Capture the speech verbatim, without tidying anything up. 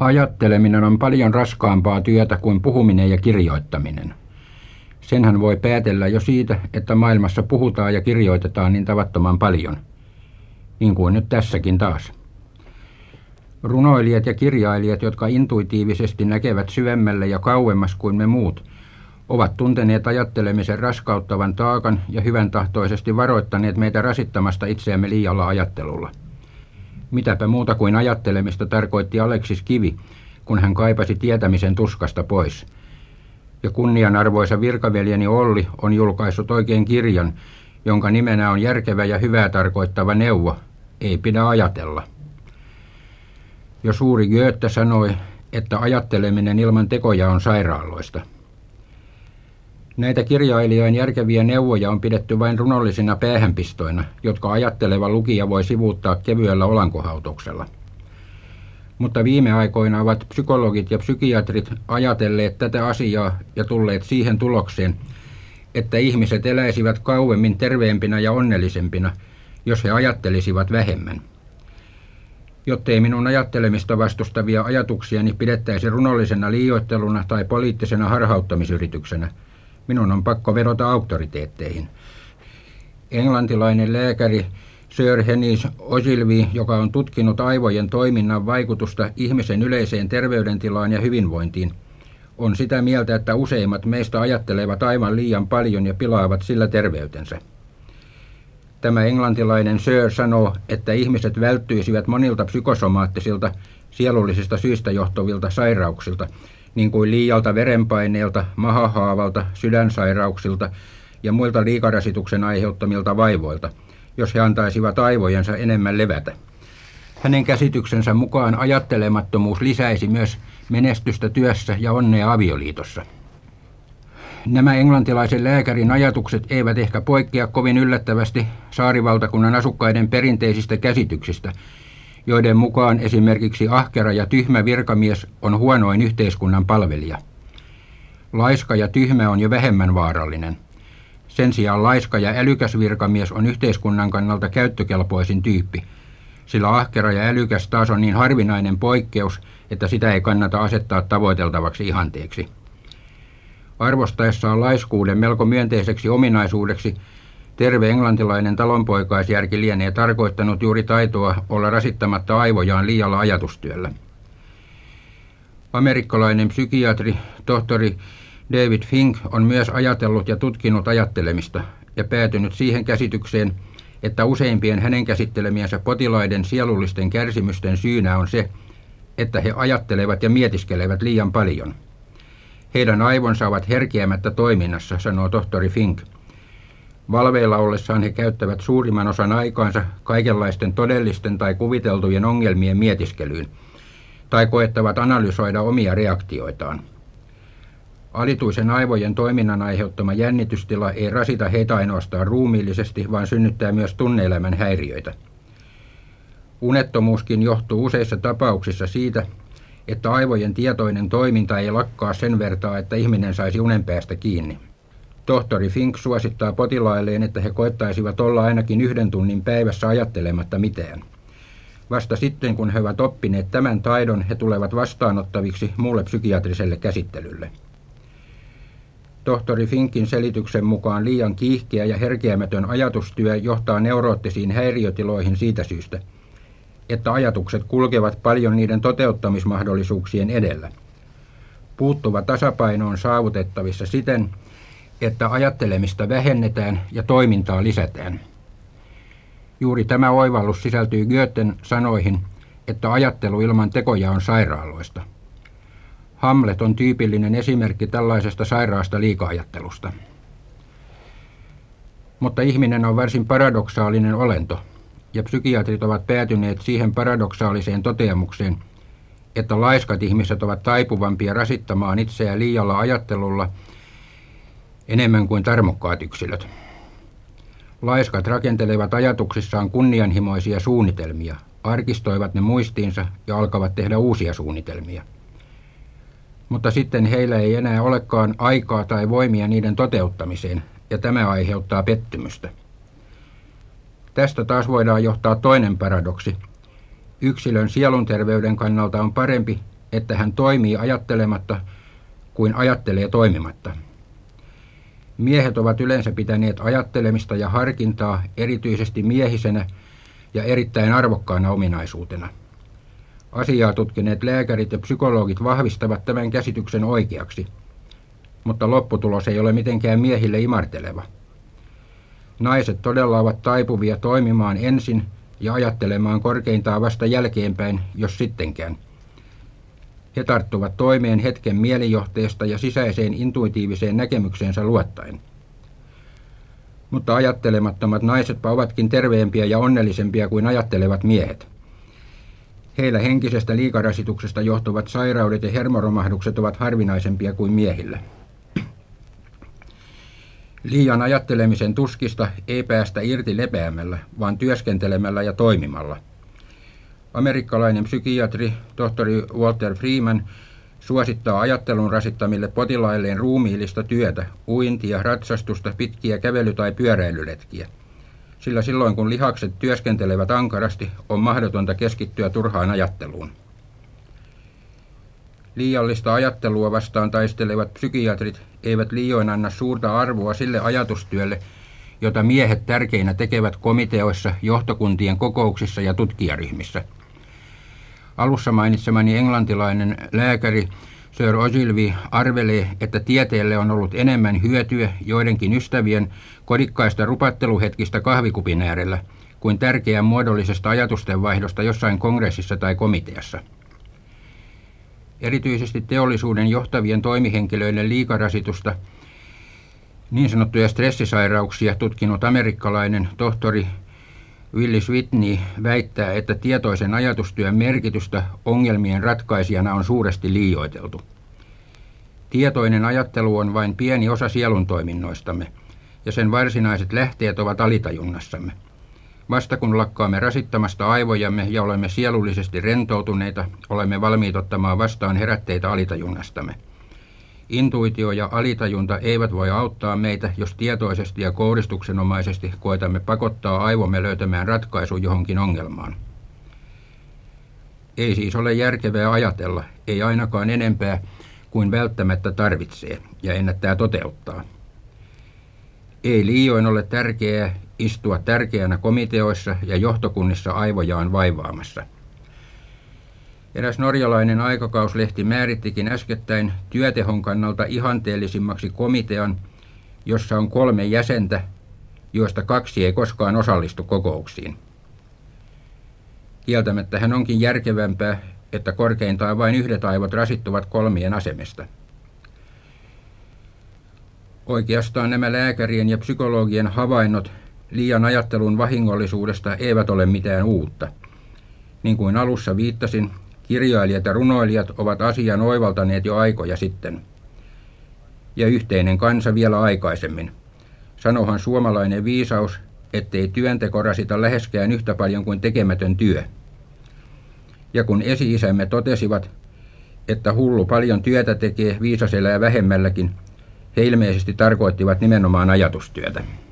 Ajatteleminen on paljon raskaampaa työtä kuin puhuminen ja kirjoittaminen. Senhän voi päätellä jo siitä, että maailmassa puhutaan ja kirjoitetaan niin tavattoman paljon. Niin kuin nyt tässäkin taas. Runoilijat ja kirjailijat, jotka intuitiivisesti näkevät syvemmälle ja kauemmas kuin me muut, ovat tunteneet ajattelemisen raskauttavan taakan ja hyvän tahtoisesti varoittaneet meitä rasittamasta itseämme liialla ajattelulla. Mitäpä muuta kuin ajattelemista tarkoitti Aleksis Kivi, kun hän kaipasi tietämisen tuskasta pois. Ja kunnianarvoisa virkaveljeni Olli on julkaissut oikein kirjan, jonka nimenä on järkevä ja hyvää tarkoittava neuvo, ei pidä ajatella. Jo suuri Goethe sanoi, että ajatteleminen ilman tekoja on sairaaloista. Näitä kirjailijoiden järkeviä neuvoja on pidetty vain runollisina päähänpistoina, jotka ajatteleva lukija voi sivuuttaa kevyellä olankohautuksella. Mutta viime aikoina ovat psykologit ja psykiatrit ajatelleet tätä asiaa ja tulleet siihen tulokseen, että ihmiset eläisivät kauemmin terveempinä ja onnellisempina, jos he ajattelisivat vähemmän. Jottei minun ajattelemista vastustavia ajatuksiani pidettäisi runollisena liioitteluna tai poliittisena harhauttamisyrityksenä, minun on pakko vedota auktoriteetteihin. Englantilainen lääkäri Sir Henise Ogilvie, joka on tutkinut aivojen toiminnan vaikutusta ihmisen yleiseen terveydentilaan ja hyvinvointiin, on sitä mieltä, että useimmat meistä ajattelevat aivan liian paljon ja pilaavat sillä terveytensä. Tämä englantilainen Sir sanoo, että ihmiset välttyisivät monilta psykosomaattisilta, sielullisista syistä johtuvilta sairauksilta, niin kuin liialta verenpaineelta, mahahaavalta, sydänsairauksilta ja muilta liikarasituksen aiheuttamilta vaivoilta, jos he antaisivat aivojensa enemmän levätä. Hänen käsityksensä mukaan ajattelemattomuus lisäisi myös menestystä työssä ja onnea avioliitossa. Nämä englantilaisen lääkärin ajatukset eivät ehkä poikkea kovin yllättävästi saarivaltakunnan asukkaiden perinteisistä käsityksistä, joiden mukaan esimerkiksi ahkera ja tyhmä virkamies on huonoin yhteiskunnan palvelija. Laiska ja tyhmä on jo vähemmän vaarallinen. Sen sijaan laiska ja älykäs virkamies on yhteiskunnan kannalta käyttökelpoisin tyyppi, sillä ahkera ja älykäs taas on niin harvinainen poikkeus, että sitä ei kannata asettaa tavoiteltavaksi ihanteeksi. Arvostaessaan laiskuuden melko myönteiseksi ominaisuudeksi terve englantilainen talonpoikaisjärki lienee tarkoittanut juuri taitoa olla rasittamatta aivojaan liialla ajatustyöllä. Amerikkalainen psykiatri, tohtori David Fink on myös ajatellut ja tutkinut ajattelemista ja päätynyt siihen käsitykseen, että useimpien hänen käsittelemiensä potilaiden sielullisten kärsimysten syynä on se, että he ajattelevat ja mietiskelevät liian paljon. Heidän aivonsa ovat herkeämättä toiminnassa, sanoo tohtori Fink. Valveilla ollessaan he käyttävät suurimman osan aikaansa kaikenlaisten todellisten tai kuviteltujen ongelmien mietiskelyyn, tai koettavat analysoida omia reaktioitaan. Alituisen aivojen toiminnan aiheuttama jännitystila ei rasita heitä ainoastaan ruumiillisesti, vaan synnyttää myös tunneelämän häiriöitä. Unettomuuskin johtuu useissa tapauksissa siitä, että aivojen tietoinen toiminta ei lakkaa sen vertaa, että ihminen saisi unen päästä kiinni. Tohtori Fink suosittaa potilailleen, että he koettaisivat olla ainakin yhden tunnin päivässä ajattelematta mitään. Vasta sitten, kun he ovat oppineet tämän taidon, he tulevat vastaanottaviksi muulle psykiatriselle käsittelylle. Tohtori Finkin selityksen mukaan liian kiihkeä ja herkeämätön ajatustyö johtaa neuroottisiin häiriötiloihin siitä syystä, että ajatukset kulkevat paljon niiden toteuttamismahdollisuuksien edellä. Puuttuva tasapaino on saavutettavissa siten, että ajattelemista vähennetään ja toimintaa lisätään. Juuri tämä oivallus sisältyy Goethen sanoihin, että ajattelu ilman tekoja on sairaaloista. Hamlet on tyypillinen esimerkki tällaisesta sairaasta liika-ajattelusta. Mutta ihminen on varsin paradoksaalinen olento, ja psykiatrit ovat päätyneet siihen paradoksaaliseen toteamukseen, että laiskat ihmiset ovat taipuvampia rasittamaan itseään liialla ajattelulla enemmän kuin tarmokkaat yksilöt. Laiskat rakentelevat ajatuksissaan kunnianhimoisia suunnitelmia, arkistoivat ne muistiinsa ja alkavat tehdä uusia suunnitelmia. Mutta sitten heillä ei enää olekaan aikaa tai voimia niiden toteuttamiseen, ja tämä aiheuttaa pettymystä. Tästä taas voidaan johtaa toinen paradoksi. Yksilön sielunterveyden kannalta on parempi, että hän toimii ajattelematta kuin ajattelee toimimatta. Miehet ovat yleensä pitäneet ajattelemista ja harkintaa erityisesti miehisenä ja erittäin arvokkaana ominaisuutena. Asiaa tutkineet lääkärit ja psykologit vahvistavat tämän käsityksen oikeaksi, mutta lopputulos ei ole mitenkään miehille imarteleva. Naiset todella ovat taipuvia toimimaan ensin ja ajattelemaan korkeintaan vasta jälkeenpäin, jos sittenkään. He tarttuvat toimeen hetken mielijohteesta ja sisäiseen intuitiiviseen näkemykseensä luottaen. Mutta ajattelemattomat naisetpa ovatkin terveempiä ja onnellisempia kuin ajattelevat miehet. Heillä henkisestä liikarasituksesta johtuvat sairaudet ja hermoromahdukset ovat harvinaisempia kuin miehillä. Liian ajattelemisen tuskista ei päästä irti lepäämällä, vaan työskentelemällä ja toimimalla. Amerikkalainen psykiatri tohtori Walter Freeman suosittaa ajattelun rasittamille potilailleen ruumiillista työtä, uintia, ratsastusta, pitkiä kävely- tai pyöräilyretkiä. Sillä silloin kun lihakset työskentelevät ankarasti, on mahdotonta keskittyä turhaan ajatteluun. Liiallista ajattelua vastaan taistelevat psykiatrit eivät liioin anna suurta arvoa sille ajatustyölle, jota miehet tärkeinä tekevät komiteoissa, johtokuntien kokouksissa ja tutkijaryhmissä. Alussa mainitsemani englantilainen lääkäri Sir Ogilvie arvelee, että tieteelle on ollut enemmän hyötyä joidenkin ystävien kodikkaista rupatteluhetkistä kahvikupin äärellä kuin tärkeän muodollisesta ajatustenvaihdosta jossain kongressissa tai komiteassa. Erityisesti teollisuuden johtavien toimihenkilöiden liikarasitusta, niin sanottuja stressisairauksia tutkinut amerikkalainen tohtori Willis Whitney väittää, että tietoisen ajatustyön merkitystä ongelmien ratkaisijana on suuresti liioiteltu. Tietoinen ajattelu on vain pieni osa sielun toiminnoistamme, ja sen varsinaiset lähteet ovat alitajunnassamme. Vasta kun lakkaamme rasittamasta aivojamme ja olemme sielullisesti rentoutuneita, olemme valmiit ottamaan vastaan herätteitä alitajunnastamme. Intuitio ja alitajunta eivät voi auttaa meitä, jos tietoisesti ja kouristuksenomaisesti koetamme pakottaa aivomme löytämään ratkaisu johonkin ongelmaan. Ei siis ole järkevää ajatella, ei ainakaan enempää kuin välttämättä tarvitsee ja ennättää toteuttaa. Ei liioin ole tärkeää istua tärkeänä komiteoissa ja johtokunnissa aivojaan vaivaamassa. Eräs norjalainen aikakauslehti määrittikin äskettäin työtehon kannalta ihanteellisimmaksi komitean, jossa on kolme jäsentä, joista kaksi ei koskaan osallistu kokouksiin. Kieltämättä hän onkin järkevämpää, että korkeintaan vain yhdet aivot rasittuvat kolmien asemesta. Oikeastaan nämä lääkärien ja psykologien havainnot liian ajattelun vahingollisuudesta eivät ole mitään uutta. Niin kuin alussa viittasin, kirjailijat ja runoilijat ovat asian oivaltaneet jo aikoja sitten. Ja yhteinen kansa vielä aikaisemmin. Sanohan suomalainen viisaus, ettei työnteko rasita läheskään yhtä paljon kuin tekemätön työ. Ja kun esi-isämme totesivat, että hullu paljon työtä tekee, viisas elää vähemmälläkin, he ilmeisesti tarkoittivat nimenomaan ajatustyötä.